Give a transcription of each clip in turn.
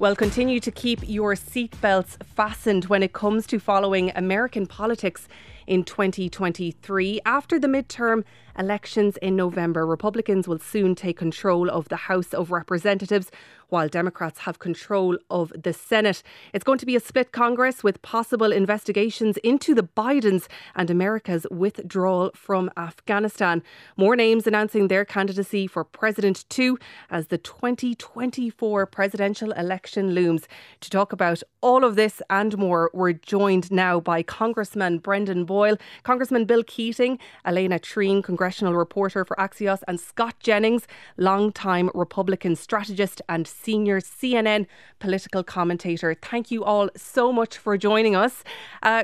Well, continue to keep your seatbelts fastened when it comes to following American politics in 2023. After the midterm elections in November, Republicans will soon take control of the House of Representatives, while Democrats have control of the Senate. It's going to be a split Congress with possible investigations into the Bidens and America's withdrawal from Afghanistan. More names announcing their candidacy for president too, as the 2024 presidential election looms. To talk about all of this and more, we're joined now by Congressman Brendan Boyle, Congressman Bill Keating, Alayna Treene, congressional reporter for Axios, and Scott Jennings, longtime Republican strategist and senior CNN political commentator. Thank you all so much for joining us.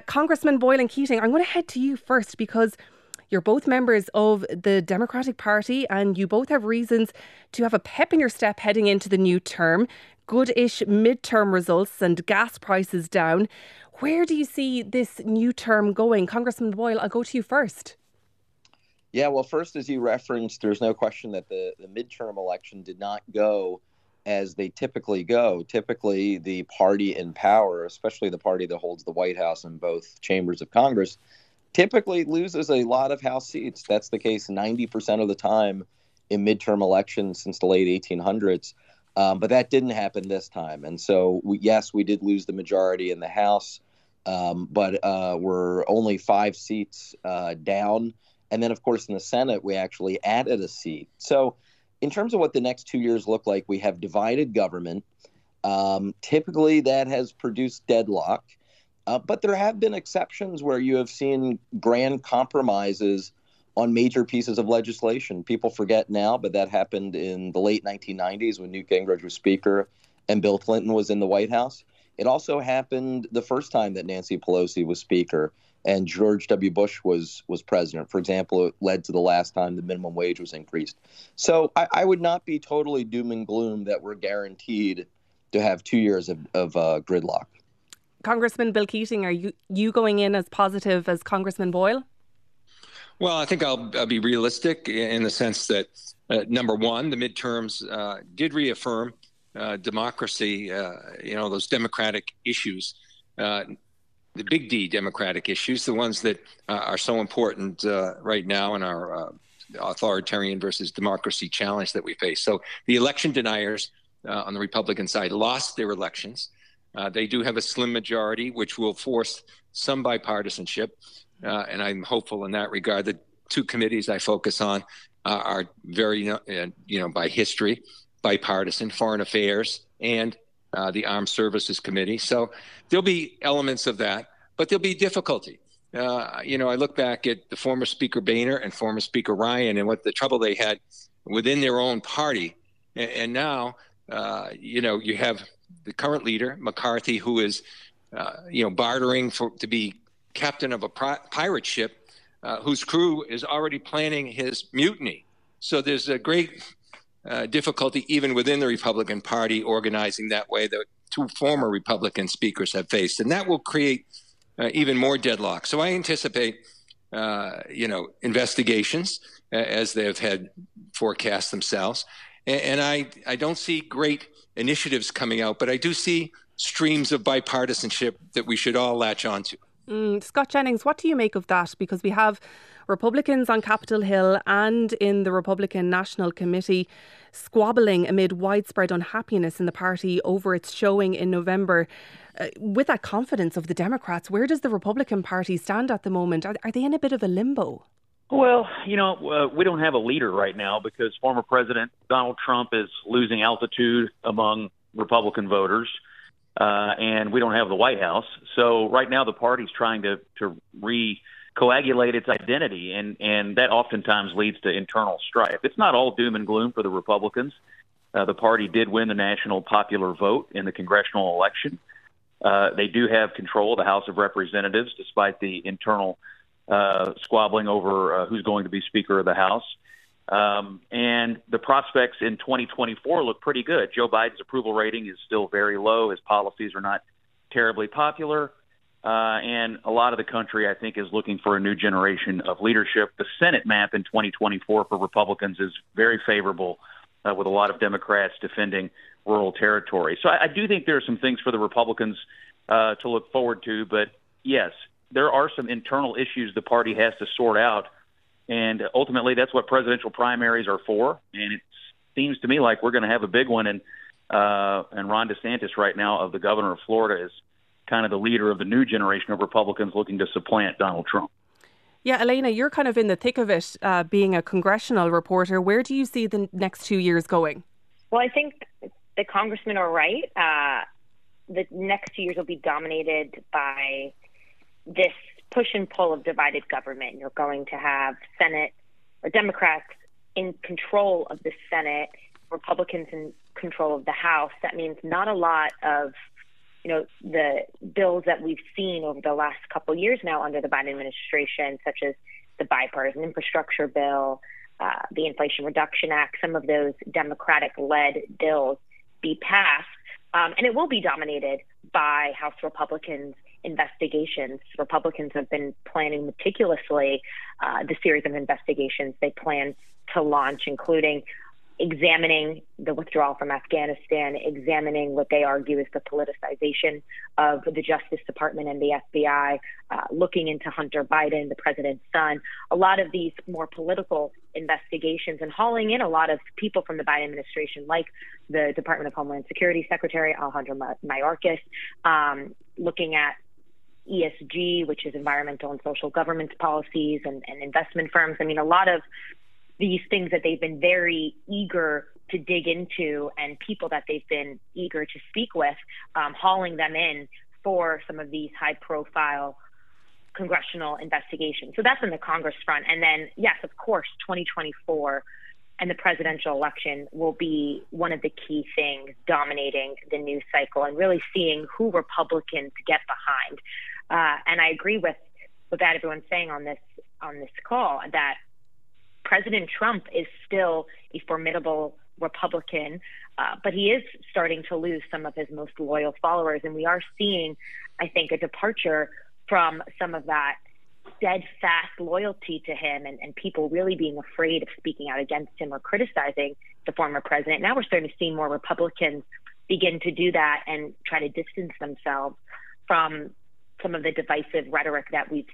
Congressman Boyle and Keating, I'm going to head to you first because you're both members of the Democratic Party and you both have reasons to have a pep in your step heading into the new term. Good-ish midterm results and gas prices down. Where do you see this new term going? Congressman Boyle, I'll go to you first. Yeah, well, first, as you referenced, there's no question that the midterm election did not go as they typically go. Typically, the party in power, especially the party that holds the White House and both chambers of Congress, typically loses a lot of House seats. That's the case 90% of the time in midterm elections since the late 1800s. But that didn't happen this time. And so, we did lose the majority in the House, but we're only 5 seats down. And then, of course, in the Senate, we actually added a seat. So in terms of what the next 2 years look like, we have divided government. Typically, that has produced deadlock. But there have been exceptions where you have seen grand compromises on major pieces of legislation. People forget now, but that happened in the late 1990s when Newt Gingrich was Speaker and Bill Clinton was in the White House. It also happened the first time that Nancy Pelosi was Speaker and George W. Bush was president. For example, it led to the last time the minimum wage was increased. So I would not be totally doom and gloom that we're guaranteed to have 2 years of gridlock. Congressman Bill Keating, are you going in as positive as Congressman Boyle? Well, I think I'll be realistic in the sense that, number one, the midterms did reaffirm democracy, those democratic issues, the big D democratic issues, the ones that are so important right now in our authoritarian versus democracy challenge that we face. So the election deniers on the Republican side lost their elections. They do have a slim majority, which will force some bipartisanship. And I'm hopeful in that regard. The two committees I focus on are very, by history, bipartisan, Foreign Affairs and the Armed Services Committee. So there'll be elements of that, but there'll be difficulty. I look back at the former Speaker Boehner and former Speaker Ryan and what the trouble they had within their own party. And now, you have the current leader, McCarthy, who is, bartering to be captain of a pirate ship whose crew is already planning his mutiny. So there's a great difficulty even within the Republican Party organizing that way that two former Republican speakers have faced. And that will create even more deadlock. So I anticipate, investigations as they have had forecast themselves. And I don't see great initiatives coming out, but I do see streams of bipartisanship that we should all latch onto. Scott Jennings, what do you make of that? Because we have Republicans on Capitol Hill and in the Republican National Committee squabbling amid widespread unhappiness in the party over its showing in November. With that confidence of the Democrats, where does the Republican Party stand at the moment? Are they in a bit of a limbo? Well, we don't have a leader right now because former President Donald Trump is losing altitude among Republican voters. And we don't have the White House. So right now the party's trying to recoagulate its identity, and that oftentimes leads to internal strife. It's not all doom and gloom for the Republicans. The party did win the national popular vote in the congressional election. They do have control of the House of Representatives, despite the internal squabbling over who's going to be Speaker of the House. And the prospects in 2024 look pretty good. Joe Biden's approval rating is still very low. His policies are not terribly popular. And a lot of the country, I think, is looking for a new generation of leadership. The Senate map in 2024 for Republicans is very favorable, with a lot of Democrats defending rural territory. So I do think there are some things for the Republicans to look forward to. But, yes, there are some internal issues the party has to sort out. And ultimately, that's what presidential primaries are for. And it seems to me like we're going to have a big one. And Ron DeSantis right now, of the governor of Florida, is kind of the leader of the new generation of Republicans looking to supplant Donald Trump. Yeah, Alayna, you're kind of in the thick of it, being a congressional reporter. Where do you see the next 2 years going? Well, I think the congressmen are right. The next 2 years will be dominated by this push and pull of divided government. You're going to have Senate or Democrats in control of the Senate, Republicans in control of the House. That means not a lot of the bills that we've seen over the last couple of years now under the Biden administration, such as the bipartisan infrastructure bill, the Inflation Reduction Act, some of those Democratic-led bills be passed. And it will be dominated by House Republicans' investigations. Republicans have been planning meticulously the series of investigations they plan to launch, including examining the withdrawal from Afghanistan, examining what they argue is the politicization of the Justice Department and the FBI, looking into Hunter Biden, the president's son, a lot of these more political investigations, and hauling in a lot of people from the Biden administration, like the Department of Homeland Security Secretary Alejandro Mayorkas, looking at ESG, which is environmental and social governance policies, and investment firms. I mean, a lot of these things that they've been very eager to dig into, and people that they've been eager to speak with, hauling them in for some of these high-profile congressional investigations. So that's on the Congress front. And then, yes, of course, 2024 and the presidential election will be one of the key things dominating the news cycle and really seeing who Republicans get behind. And I agree with that everyone's saying on this call, that President Trump is still a formidable Republican, but he is starting to lose some of his most loyal followers. And we are seeing, I think, a departure from some of that steadfast loyalty to him, and people really being afraid of speaking out against him or criticizing the former president. Now we're starting to see more Republicans begin to do that and try to distance themselves from some of the divisive rhetoric that we've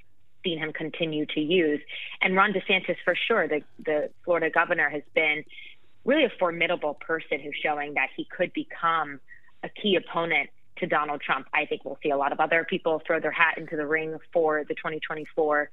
seen him continue to use. And Ron DeSantis, for sure, the Florida governor, has been really a formidable person who's showing that he could become a key opponent to Donald Trump. I think we'll see a lot of other people throw their hat into the ring for the 2024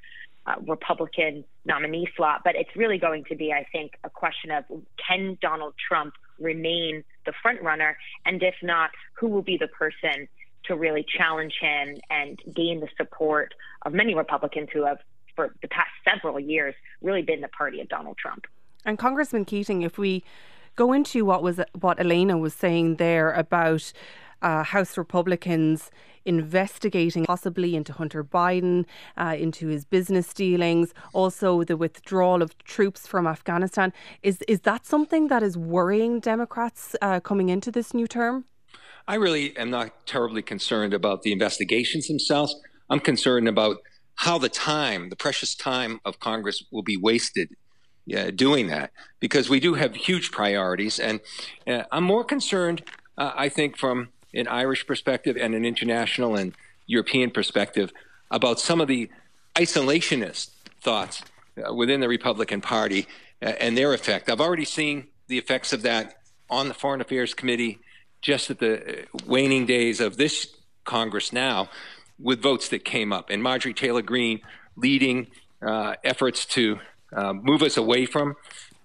Republican nominee slot. But it's really going to be, I think, a question of, can Donald Trump remain the front runner? And if not, who will be the person to really challenge him and gain the support of many Republicans who have, for the past several years, really been the party of Donald Trump. And Congressman Keating, if we go into what Alayna was saying there about House Republicans investigating possibly into Hunter Biden, into his business dealings, also the withdrawal of troops from Afghanistan, is that something that is worrying Democrats coming into this new term? I really am not terribly concerned about the investigations themselves. I'm concerned about how the precious time of Congress will be wasted doing that, because we do have huge priorities. And I'm more concerned, I think, from an Irish perspective and an international and European perspective, about some of the isolationist thoughts within the Republican Party and their effect. I've already seen the effects of that on the Foreign Affairs Committee just at the waning days of this Congress now, with votes that came up. And Marjorie Taylor Greene leading efforts to move us away from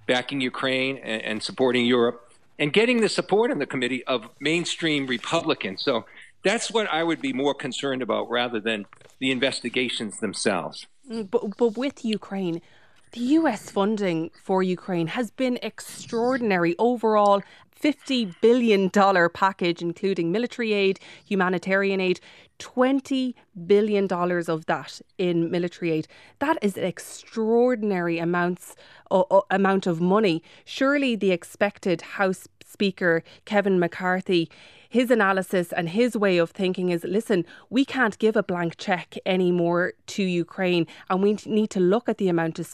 backing Ukraine and supporting Europe, and getting the support in the committee of mainstream Republicans. So that's what I would be more concerned about, rather than the investigations themselves. But with Ukraine, the U.S. funding for Ukraine has been extraordinary overall. $50 billion package, including military aid, humanitarian aid, $20 billion of that in military aid. That is an extraordinary amount of money. Surely the expected House Speaker, Kevin McCarthy, his analysis and his way of thinking is, listen, we can't give a blank check anymore to Ukraine, and we need to look at the amount of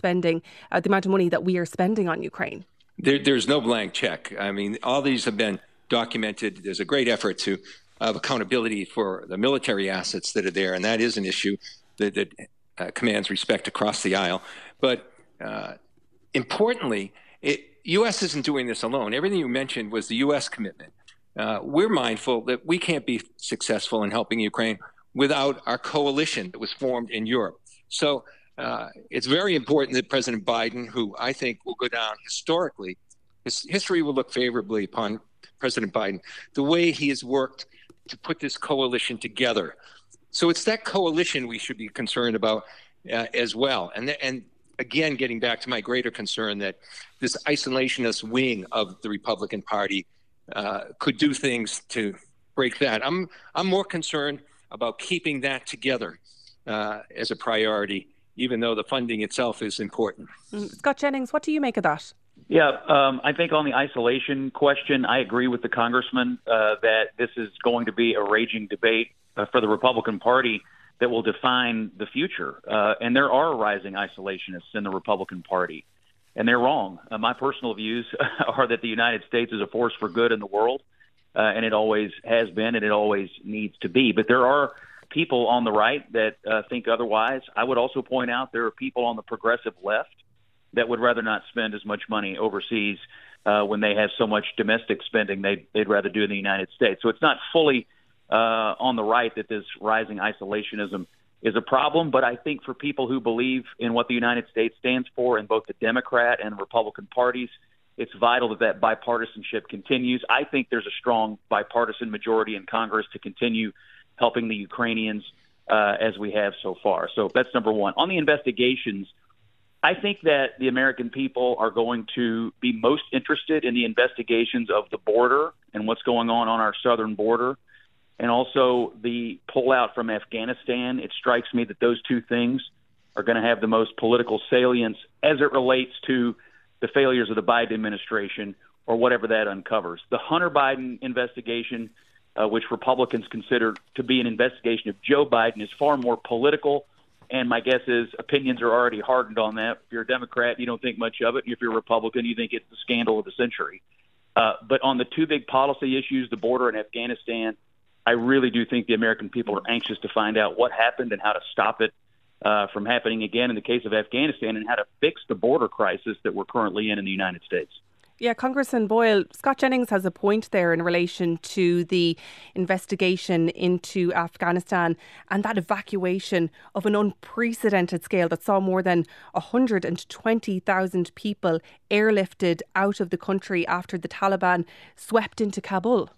money that we are spending on Ukraine. There's no blank check. I mean, all these have been documented. There's a great effort of accountability for the military assets that are there, and that is an issue that commands respect across the aisle. But importantly, U.S. isn't doing this alone. Everything you mentioned was the U.S. commitment. We're mindful that we can't be successful in helping Ukraine without our coalition that was formed in Europe. So it's very important that President Biden, who I think will go down historically, history will look favorably upon President Biden, the way he has worked to put this coalition together. So it's that coalition we should be concerned about as well. And again, getting back to my greater concern that this isolationist wing of the Republican Party could do things to break that. I'm more concerned about keeping that together as a priority, even though the funding itself is important. Scott Jennings, what do you make of that? Yeah, I think on the isolation question, I agree with the congressman that this is going to be a raging debate for the Republican Party that will define the future. And there are rising isolationists in the Republican Party, and they're wrong. My personal views are that the United States is a force for good in the world, and it always has been, and it always needs to be. But there are people on the right that think otherwise. I would also point out there are people on the progressive left that would rather not spend as much money overseas when they have so much domestic spending they'd rather do in the United States. So it's not fully on the right that this rising isolationism is a problem, but I think for people who believe in what the United States stands for in both the Democrat and Republican parties, it's vital that that bipartisanship continues. I think there's a strong bipartisan majority in Congress to continue helping the Ukrainians as we have so far. So that's number one. On the investigations, I think that the American people are going to be most interested in the investigations of the border and what's going on our southern border, and also the pullout from Afghanistan. It strikes me that those two things are going to have the most political salience as it relates to the failures of the Biden administration or whatever that uncovers. The Hunter Biden investigation, which Republicans consider to be an investigation of Joe Biden, is far more political. And my guess is opinions are already hardened on that. If you're a Democrat, you don't think much of it. If you're a Republican, you think it's the scandal of the century. But on the two big policy issues, the border and Afghanistan, I really do think the American people are anxious to find out what happened and how to stop it from happening again in the case of Afghanistan, and how to fix the border crisis that we're currently in the United States. Yeah, Congressman Boyle, Scott Jennings has a point there in relation to the investigation into Afghanistan and that evacuation of an unprecedented scale that saw more than 120,000 people airlifted out of the country after the Taliban swept into Kabul.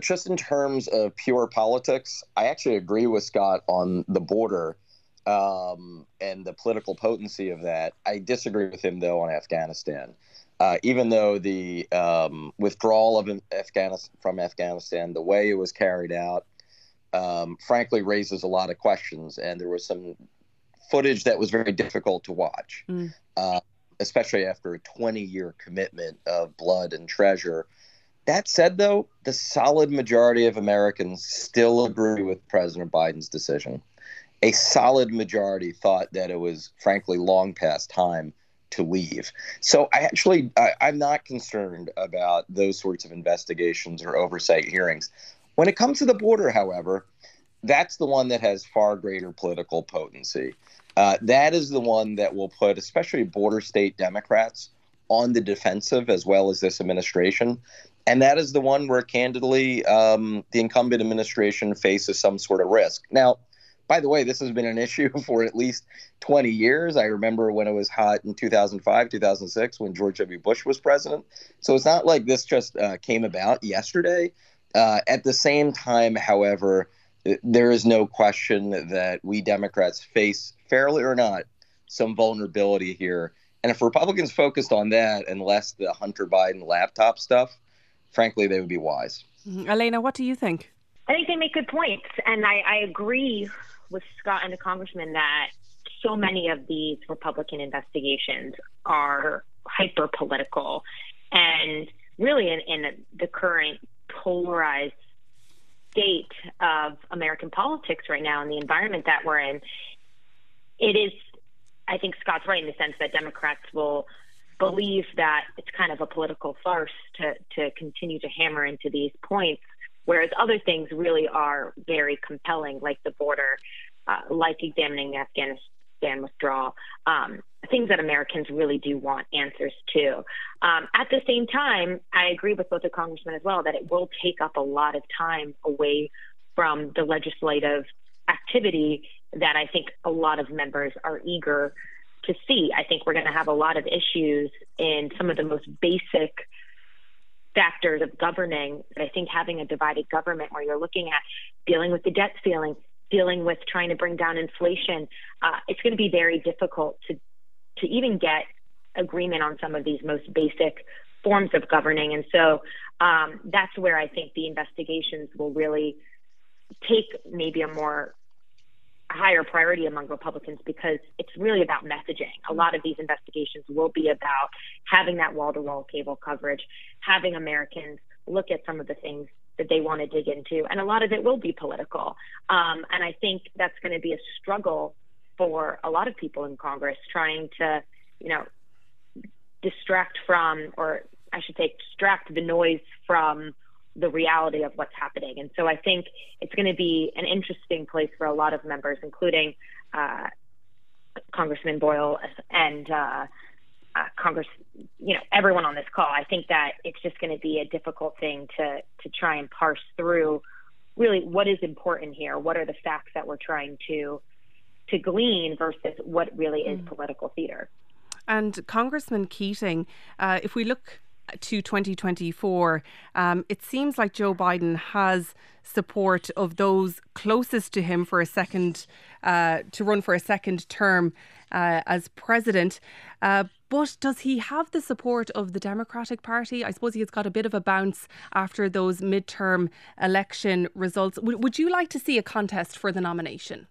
Just in terms of pure politics, I actually agree with Scott on the border and the political potency of that. I disagree with him, though, on Afghanistan. Even though the withdrawal of Afghanistan, the way it was carried out, frankly raises a lot of questions. And there was some footage that was very difficult to watch, especially after a 20-year commitment of blood and treasure. That said, though, the solid majority of Americans still agree with President Biden's decision. A solid majority thought that it was, frankly, long past time to leave. So I'm not concerned about those sorts of investigations or oversight hearings. When it comes to the border, however, that's the one that has far greater political potency. That is the one that will put especially border state Democrats on the defensive, as well as this administration. And that is the one where, candidly, the incumbent administration faces some sort of risk. Now, by the way, this has been an issue for at least 20 years. I remember when it was hot in 2005, 2006, when George W. Bush was president. So it's not like this just came about yesterday. At the same time, however, there is no question that we Democrats face, fairly or not, some vulnerability here. And if Republicans focused on that and less the Hunter Biden laptop stuff, frankly, they would be wise. Alayna, what do you think? I think they make good points. And I agree with Scott and the congressman that so many of these Republican investigations are hyper-political. And really in the current polarized state of American politics right now and the environment that we're in, it is, I think Scott's right in the sense that Democrats will believe that it's kind of a political farce to continue to hammer into these points, whereas other things really are very compelling, like the border, like examining the Afghanistan withdrawal, things that Americans really do want answers to. At the same time, I agree with both the congressmen as well that it will take up a lot of time away from the legislative activity that I think a lot of members are eager to see. I think we're going to have a lot of issues in some of the most basic factors of governing. I think having a divided government where you're looking at dealing with the debt ceiling, dealing with trying to bring down inflation, it's going to be very difficult to even get agreement on some of these most basic forms of governing. And so that's where I think the investigations will really take maybe a more higher priority among Republicans, because it's really about messaging. A lot of these investigations will be about having that wall-to-wall cable coverage, having Americans look at some of the things that they want to dig into, and a lot of it will be political. And I think that's going to be a struggle for a lot of people in Congress, trying to, you know, distract from, or I should say, extract the noise from the reality of what's happening. And so I think it's going to be an interesting place for a lot of members, including Congressman Boyle and Congress, you know, everyone on this call. I think that it's just going to be a difficult thing to try and parse through really what is important here, what are the facts that we're trying to glean versus what really is political theater. And Congressman Keating, if we look to 2024, it seems like Joe Biden has support of those closest to him for a second, to run for a second term as president. But does he have the support of the Democratic Party? I suppose he's got a bit of a bounce after those midterm election results. Would you like to see a contest for the nomination?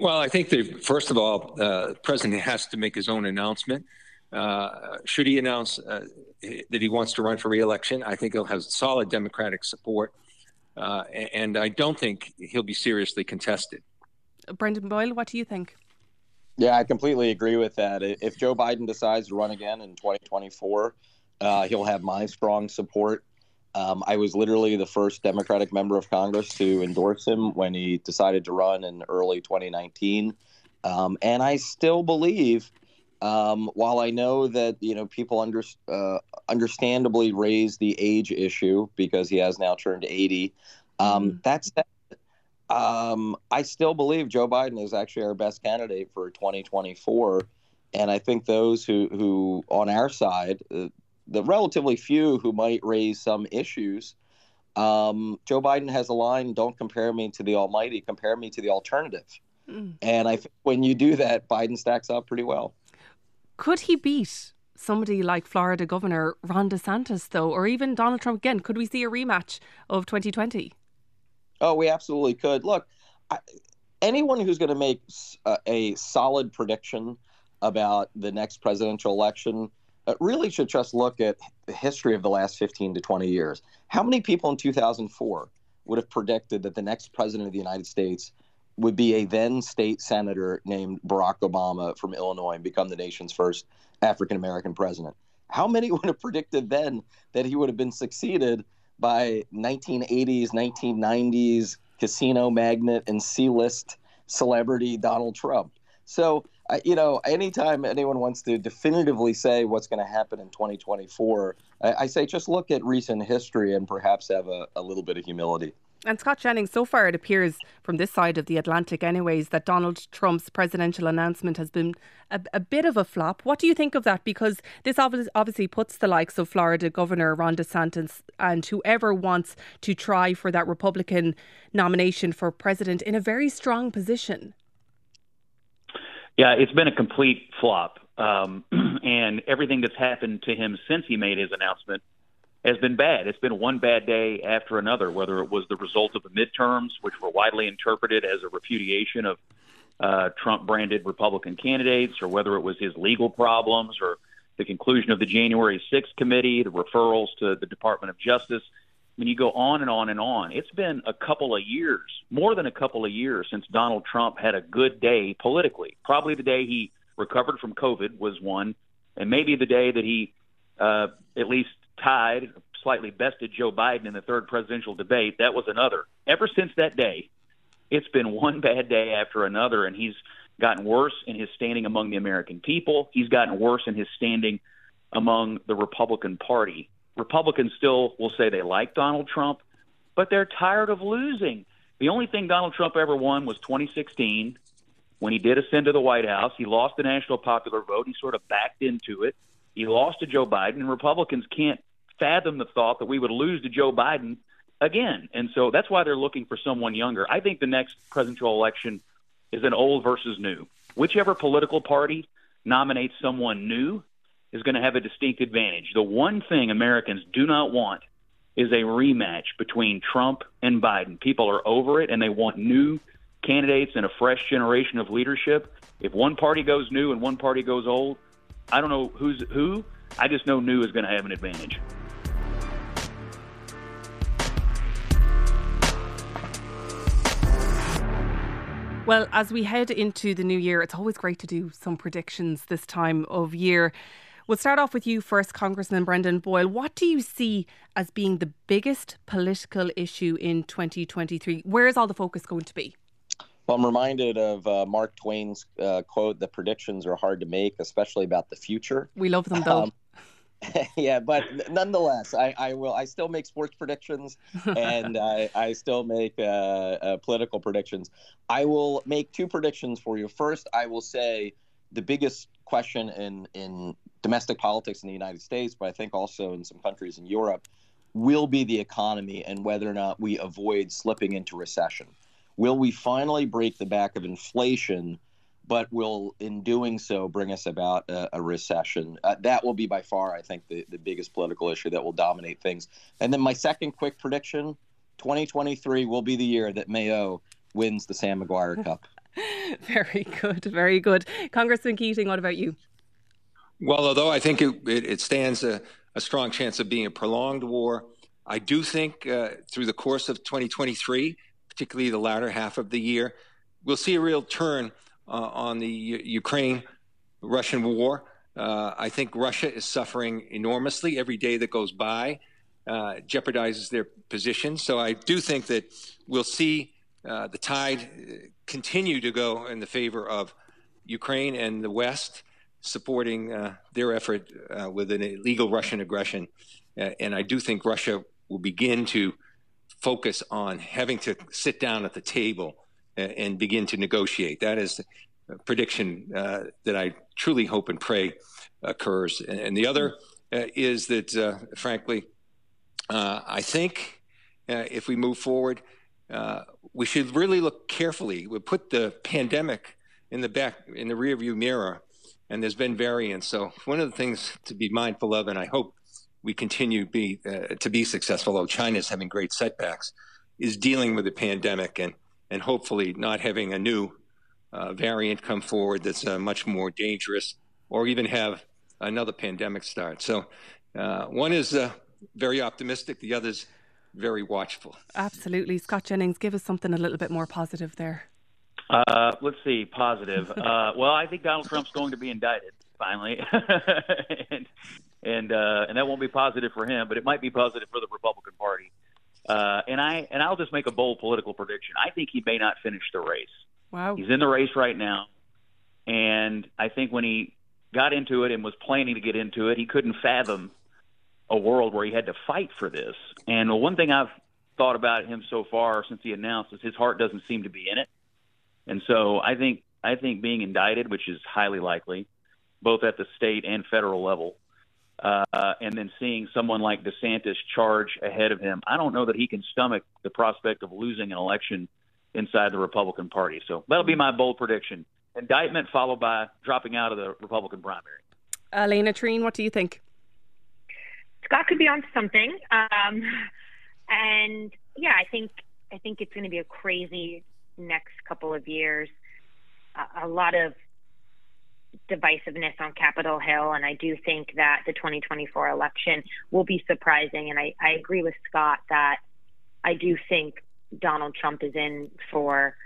Well, I think that, first of all, the president has to make his own announcement. Should he announce that he wants to run for re-election, I think he'll have solid Democratic support, and I don't think he'll be seriously contested. Brendan Boyle, what do you think? Yeah, I completely agree with that. If Joe Biden decides to run again in 2024, he'll have my strong support. I was literally the first Democratic member of Congress to endorse him when he decided to run in early 2019, and I still believe. While I know that, you know, people understandably raise the age issue because he has now turned 80, I still believe Joe Biden is actually our best candidate for 2024. And I think those who on our side, the relatively few who might raise some issues, Joe Biden has a line, "Don't compare me to the almighty, compare me to the alternative." Mm. And I think when you do that, Biden stacks up pretty well. Could he beat somebody like Florida Governor Ron DeSantis, though, or even Donald Trump again? Could we see a rematch of 2020? Oh, we absolutely could. Look, anyone who's going to make a solid prediction about the next presidential election really should just look at the history of the last 15 to 20 years. How many people in 2004 would have predicted that the next president of the United States would be a then state senator named Barack Obama from Illinois and become the nation's first African-American president? How many would have predicted then that he would have been succeeded by 1980s, 1990s casino magnate and C-list celebrity Donald Trump? So, you know, anytime anyone wants to definitively say what's going to happen in 2024, I say just look at recent history and perhaps have a little bit of humility. And Scott Jennings, so far it appears from this side of the Atlantic anyways, that Donald Trump's presidential announcement has been a bit of a flop. What do you think of that? Because this obviously puts the likes of Florida Governor Ron DeSantis and whoever wants to try for that Republican nomination for president in a very strong position. Yeah, it's been a complete flop. And everything that's happened to him since he made his announcement has been bad. It's been one bad day after another, whether it was the result of the midterms, which were widely interpreted as a repudiation of Trump-branded Republican candidates, or whether it was his legal problems, or the conclusion of the January 6th committee, the referrals to the Department of Justice. I mean, you go on and on and on. It's been a couple of years, more than a couple of years, since Donald Trump had a good day politically. Probably the day he recovered from COVID was one and maybe the day that he at least tied, slightly bested Joe Biden in the third presidential debate, that was another. Ever since that day, it's been one bad day after another, and he's gotten worse in his standing among the American people. He's gotten worse in his standing among the Republican Party. Republicans still will say they like Donald Trump, but they're tired of losing. The only thing Donald Trump ever won was 2016, when he did ascend to the White House. He lost the national popular vote. He sort of backed into it. He lost to Joe Biden, and Republicans can't fathom the thought that we would lose to Joe Biden again. And so that's why they're looking for someone younger. I think the next presidential election is an old versus new. Whichever political party nominates someone new is going to have a distinct advantage. The one thing Americans do not want is a rematch between Trump and Biden. People are over it, and they want new candidates and a fresh generation of leadership. If one party goes new and one party goes old, I don't know who's who. I just know new is going to have an advantage. Well, as we head into the new year, it's always great to do some predictions this time of year. We'll start off with you first, Congressman Brendan Boyle. What do you see as being the biggest political issue in 2023? Where is all the focus going to be? Well, I'm reminded of Mark Twain's quote that predictions are hard to make, especially about the future. We love them, though. Yeah, but nonetheless, I still make sports predictions, and I still make political predictions. I will make two predictions for you. First, I will say the biggest question in domestic politics in the United States, but I think also in some countries in Europe, will be the economy and whether or not we avoid slipping into recession. Will we finally break the back of inflation, but will, in doing so, bring us about a recession? That will be by far, I think, the biggest political issue that will dominate things. And then my second quick prediction, 2023 will be the year that Mayo wins the Sam Maguire Cup. Very good, very good. Congressman Keating, what about you? Well, although I think it stands a strong chance of being a prolonged war, I do think through the course of 2023, particularly the latter half of the year, we'll see a real turn on the Ukraine-Russian war. I think Russia is suffering enormously. Every day that goes by jeopardizes their position. So I do think that we'll see the tide continue to go in the favor of Ukraine and the West supporting their effort with an illegal Russian aggression. And I do think Russia will begin to focus on having to sit down at the table and begin to negotiate. That is a prediction that I truly hope and pray occurs. And the other is that, frankly, I think if we move forward, we should really look carefully. We put the pandemic in the rearview mirror, and there's been variants. So one of the things to be mindful of, and I hope we continue to be successful, although China's having great setbacks, is dealing with the pandemic and hopefully not having a new variant come forward that's much more dangerous, or even have another pandemic start. So one is very optimistic, the other's very watchful. Absolutely. Scott Jennings, give us something a little bit more positive there. Let's see, positive. Well, I think Donald Trump's going to be indicted, finally. And that won't be positive for him, but it might be positive for the Republican Party. And I'll just make a bold political prediction. I think he may not finish the race. Wow. He's in the race right now, and I think when he got into it and was planning to get into it, he couldn't fathom a world where he had to fight for this. And the one thing I've thought about him so far since he announced is his heart doesn't seem to be in it. And so I think being indicted, which is highly likely, both at the state and federal level, and then seeing someone like DeSantis charge ahead of him, I don't know that he can stomach the prospect of losing an election inside the Republican Party. So that'll be my bold prediction. Indictment followed by dropping out of the Republican primary. Alayna Treene, what do you think? Scott could be onto something. And yeah, I think it's going to be a crazy next couple of years. A lot of divisiveness on Capitol Hill, and I do think that the 2024 election will be surprising, and I agree with Scott that I do think Donald Trump is in for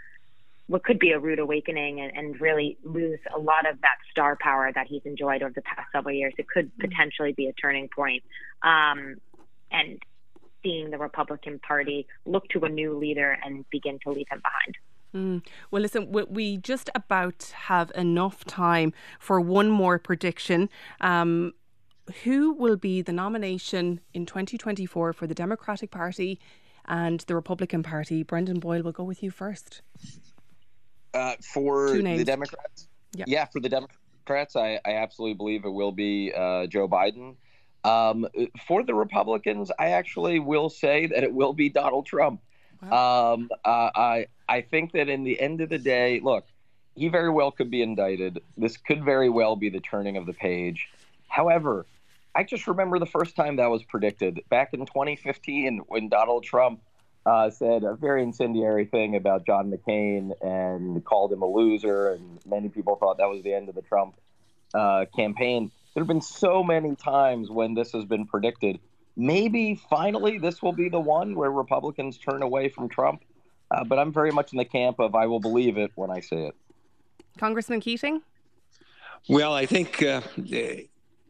what could be a rude awakening and really lose a lot of that star power that he's enjoyed over the past several years. It could potentially be a turning point. And seeing the Republican Party look to a new leader and begin to leave him behind. Well, listen, we just about have enough time for one more prediction. Who will be the nomination in 2024 for the Democratic Party and the Republican Party? Brendan Boyle, will go with you first. For the Democrats? Yeah, for the Democrats, I absolutely believe it will be Joe Biden. For the Republicans, I actually will say that it will be Donald Trump. Wow. I think that in the end of the day, look, he very well could be indicted. This could very well be the turning of the page. However, I just remember the first time that was predicted back in 2015 when Donald Trump said a very incendiary thing about John McCain and called him a loser. And many people thought that was the end of the Trump campaign. There have been so many times when this has been predicted. Maybe finally this will be the one where Republicans turn away from Trump. But I'm very much in the camp of I will believe it when I say it. Congressman Keating? Well, I think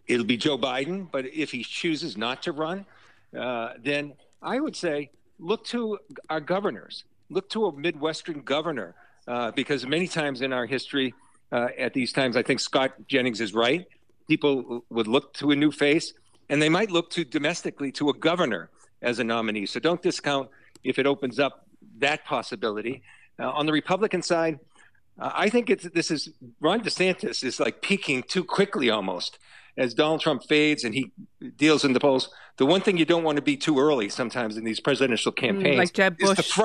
it'll be Joe Biden. But if he chooses not to run, then I would say look to our governors. Look to a Midwestern governor, because many times in our history at these times, I think Scott Jennings is right. People would look to a new face, and they might look to domestically to a governor as a nominee. So don't discount if it opens up that possibility. On the Republican side, I think this is Ron DeSantis is like peaking too quickly almost as Donald Trump fades and he deals in the polls. The one thing you don't want to be too early sometimes in these presidential campaigns, like Jeb Bush,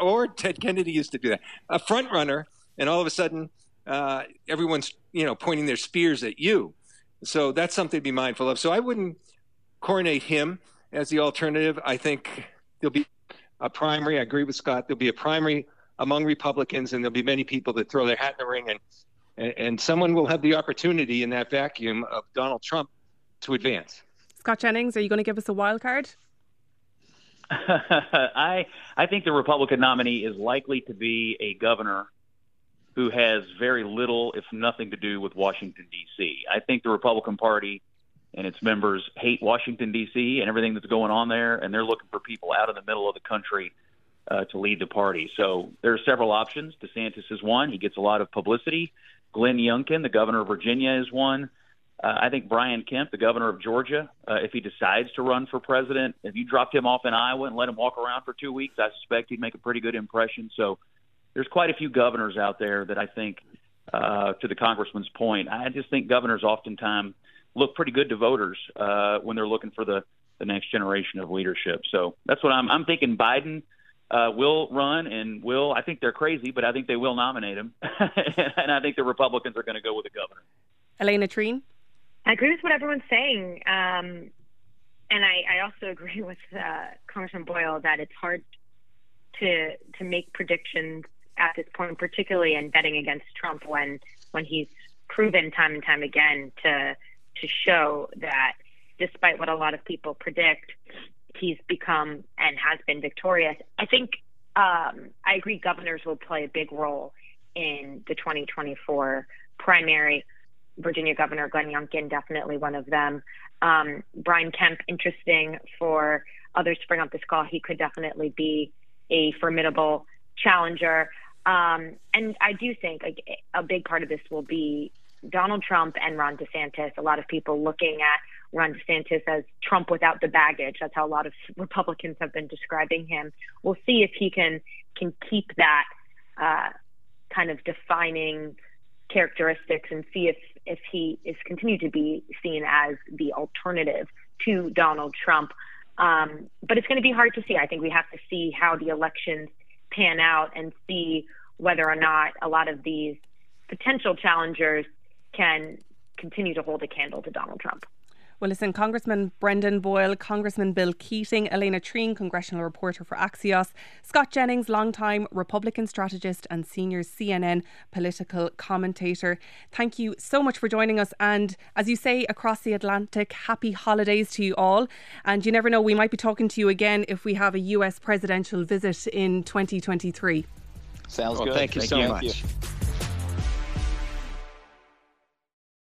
or Ted Kennedy used to do that. A front runner, and all of a sudden everyone's pointing their spears at you. So that's something to be mindful of. So I wouldn't coronate him as the alternative. I think there'll be a primary. I agree with Scott. There'll be a primary among Republicans, and there'll be many people that throw their hat in the ring, and someone will have the opportunity in that vacuum of Donald Trump to advance. Scott Jennings, are you going to give us a wild card? I think the Republican nominee is likely to be a governor who has very little, if nothing, to do with Washington, D.C. I think the Republican Party and its members hate Washington, D.C. and everything that's going on there, and they're looking for people out in the middle of the country to lead the party. So there are several options. DeSantis is one. He gets a lot of publicity. Glenn Youngkin, the governor of Virginia, is one. I think Brian Kemp, the governor of Georgia, if he decides to run for president, if you dropped him off in Iowa and let him walk around for 2 weeks, I suspect he'd make a pretty good impression. So there's quite a few governors out there that I think, to the congressman's point, I just think governors oftentimes look pretty good to voters when they're looking for the next generation of leadership. So that's what I'm thinking. Biden will run and will. I think they're crazy, but I think they will nominate him. And I think the Republicans are going to go with the governor. Alayna Treene? I agree with what everyone's saying. And I also agree with Congressman Boyle that it's hard to make predictions at this point, particularly in betting against Trump when he's proven time and time again to show that despite what a lot of people predict, he's become and has been victorious. I think I agree governors will play a big role in the 2024 primary. Virginia Governor Glenn Youngkin, definitely one of them. Brian Kemp, interesting for others to bring up this call. He could definitely be a formidable challenger. And I do think a big part of this will be Donald Trump and Ron DeSantis. A lot of people looking at Ron DeSantis as Trump without the baggage. That's how a lot of Republicans have been describing him. We'll see if he can keep that kind of defining characteristics and see if he is continued to be seen as the alternative to Donald Trump. But it's going to be hard to see. I think we have to see how the elections pan out and see whether or not a lot of these potential challengers can continue to hold a candle to Donald Trump. Well, listen, Congressman Brendan Boyle, Congressman Bill Keating, Alayna Treene, congressional reporter for Axios, Scott Jennings, longtime Republican strategist and senior CNN political commentator. Thank you so much for joining us. And as you say, across the Atlantic, happy holidays to you all. And you never know, we might be talking to you again if we have a US presidential visit in 2023. Sounds good. Thank you so much.